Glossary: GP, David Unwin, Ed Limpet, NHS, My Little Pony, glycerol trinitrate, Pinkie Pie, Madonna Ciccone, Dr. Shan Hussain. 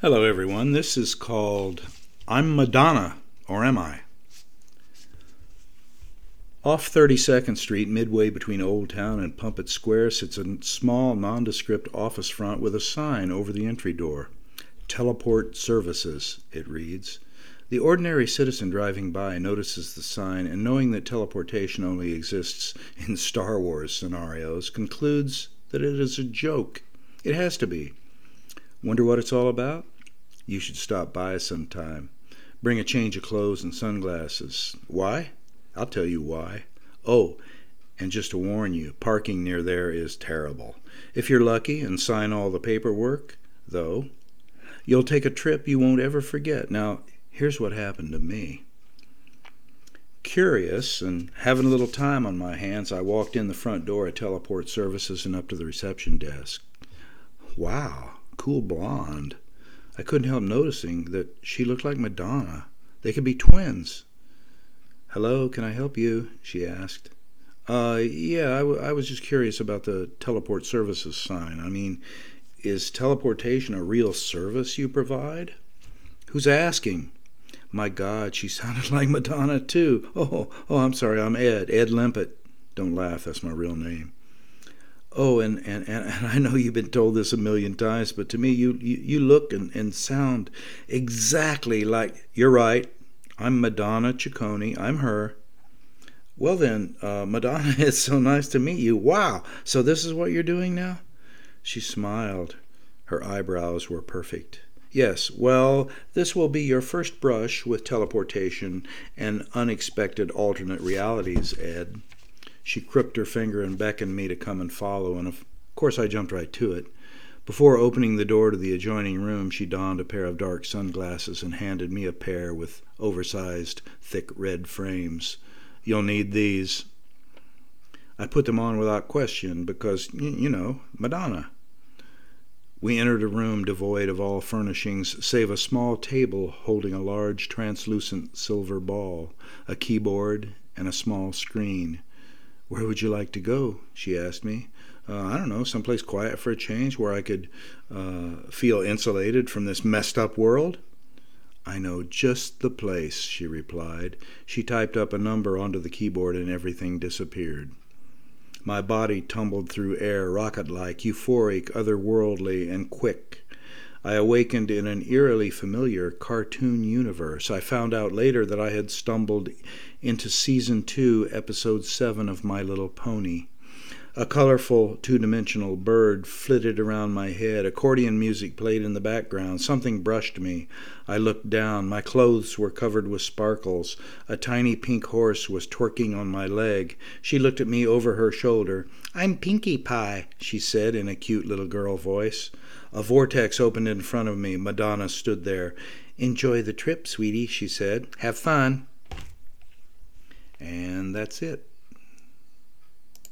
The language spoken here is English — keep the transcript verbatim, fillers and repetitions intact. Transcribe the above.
Hello everyone, this is called I'm Madonna, or Am I? Off thirty-second street, midway between Old Town and Pumpet Square, sits a small, nondescript office front with a sign over the entry door. Teleport Services, it reads. The ordinary citizen driving by notices the sign and, knowing that teleportation only exists in Star Wars scenarios, concludes that it is a joke. It has to be. Wonder what it's all about? You should stop by sometime. Bring a change of clothes and sunglasses. Why? I'll tell you why. Oh, and just to warn you, parking near there is terrible. If you're lucky and sign all the paperwork, though, you'll take a trip you won't ever forget. Now, here's what happened to me. Curious and having a little time on my hands, I walked in the front door at Teleport Services and up to the reception desk. Wow. Cool blonde. I couldn't help noticing that she looked like Madonna. They could be twins. Hello, can I help you? She asked. Uh, yeah, I, w I was just curious about the teleport services sign. I mean, is teleportation a real service you provide? Who's asking? My God, she sounded like Madonna too. Oh, oh, I'm sorry, I'm Ed, Ed Limpet. Don't laugh, that's my real name. Oh, and, and, and I know you've been told this a million times, but to me, you, you, you look and, and sound exactly like... You're right. I'm Madonna Ciccone. I'm her. Well then, uh, Madonna, it's so nice to meet you. Wow. So this is what you're doing now? She smiled. Her eyebrows were perfect. Yes, well, this will be your first brush with teleportation and unexpected alternate realities, Ed. She crooked her finger and beckoned me to come and follow, and of course I jumped right to it. Before opening the door to the adjoining room, she donned a pair of dark sunglasses and handed me a pair with oversized, thick red frames. You'll need these. I put them on without question because, you know, Madonna. We entered a room devoid of all furnishings save a small table holding a large translucent silver ball, a keyboard, and a small screen. Where would you like to go? She asked me. Uh, I don't know, someplace quiet for a change where I could uh, feel insulated from this messed up world. I know just the place, she replied. She typed up a number onto the keyboard and everything disappeared. My body tumbled through air, rocket-like, euphoric, otherworldly, and quick. I awakened in an eerily familiar cartoon universe. I found out later that I had stumbled into Season two, Episode seven of My Little Pony. A colorful two-dimensional bird flitted around my head. Accordion music played in the background. Something brushed me. I looked down. My clothes were covered with sparkles. A tiny pink horse was twerking on my leg. She looked at me over her shoulder. "I'm Pinkie Pie," she said in a cute little girl voice. A vortex opened in front of me. Madonna stood there. "Enjoy the trip, sweetie," she said. "Have fun." And that's it.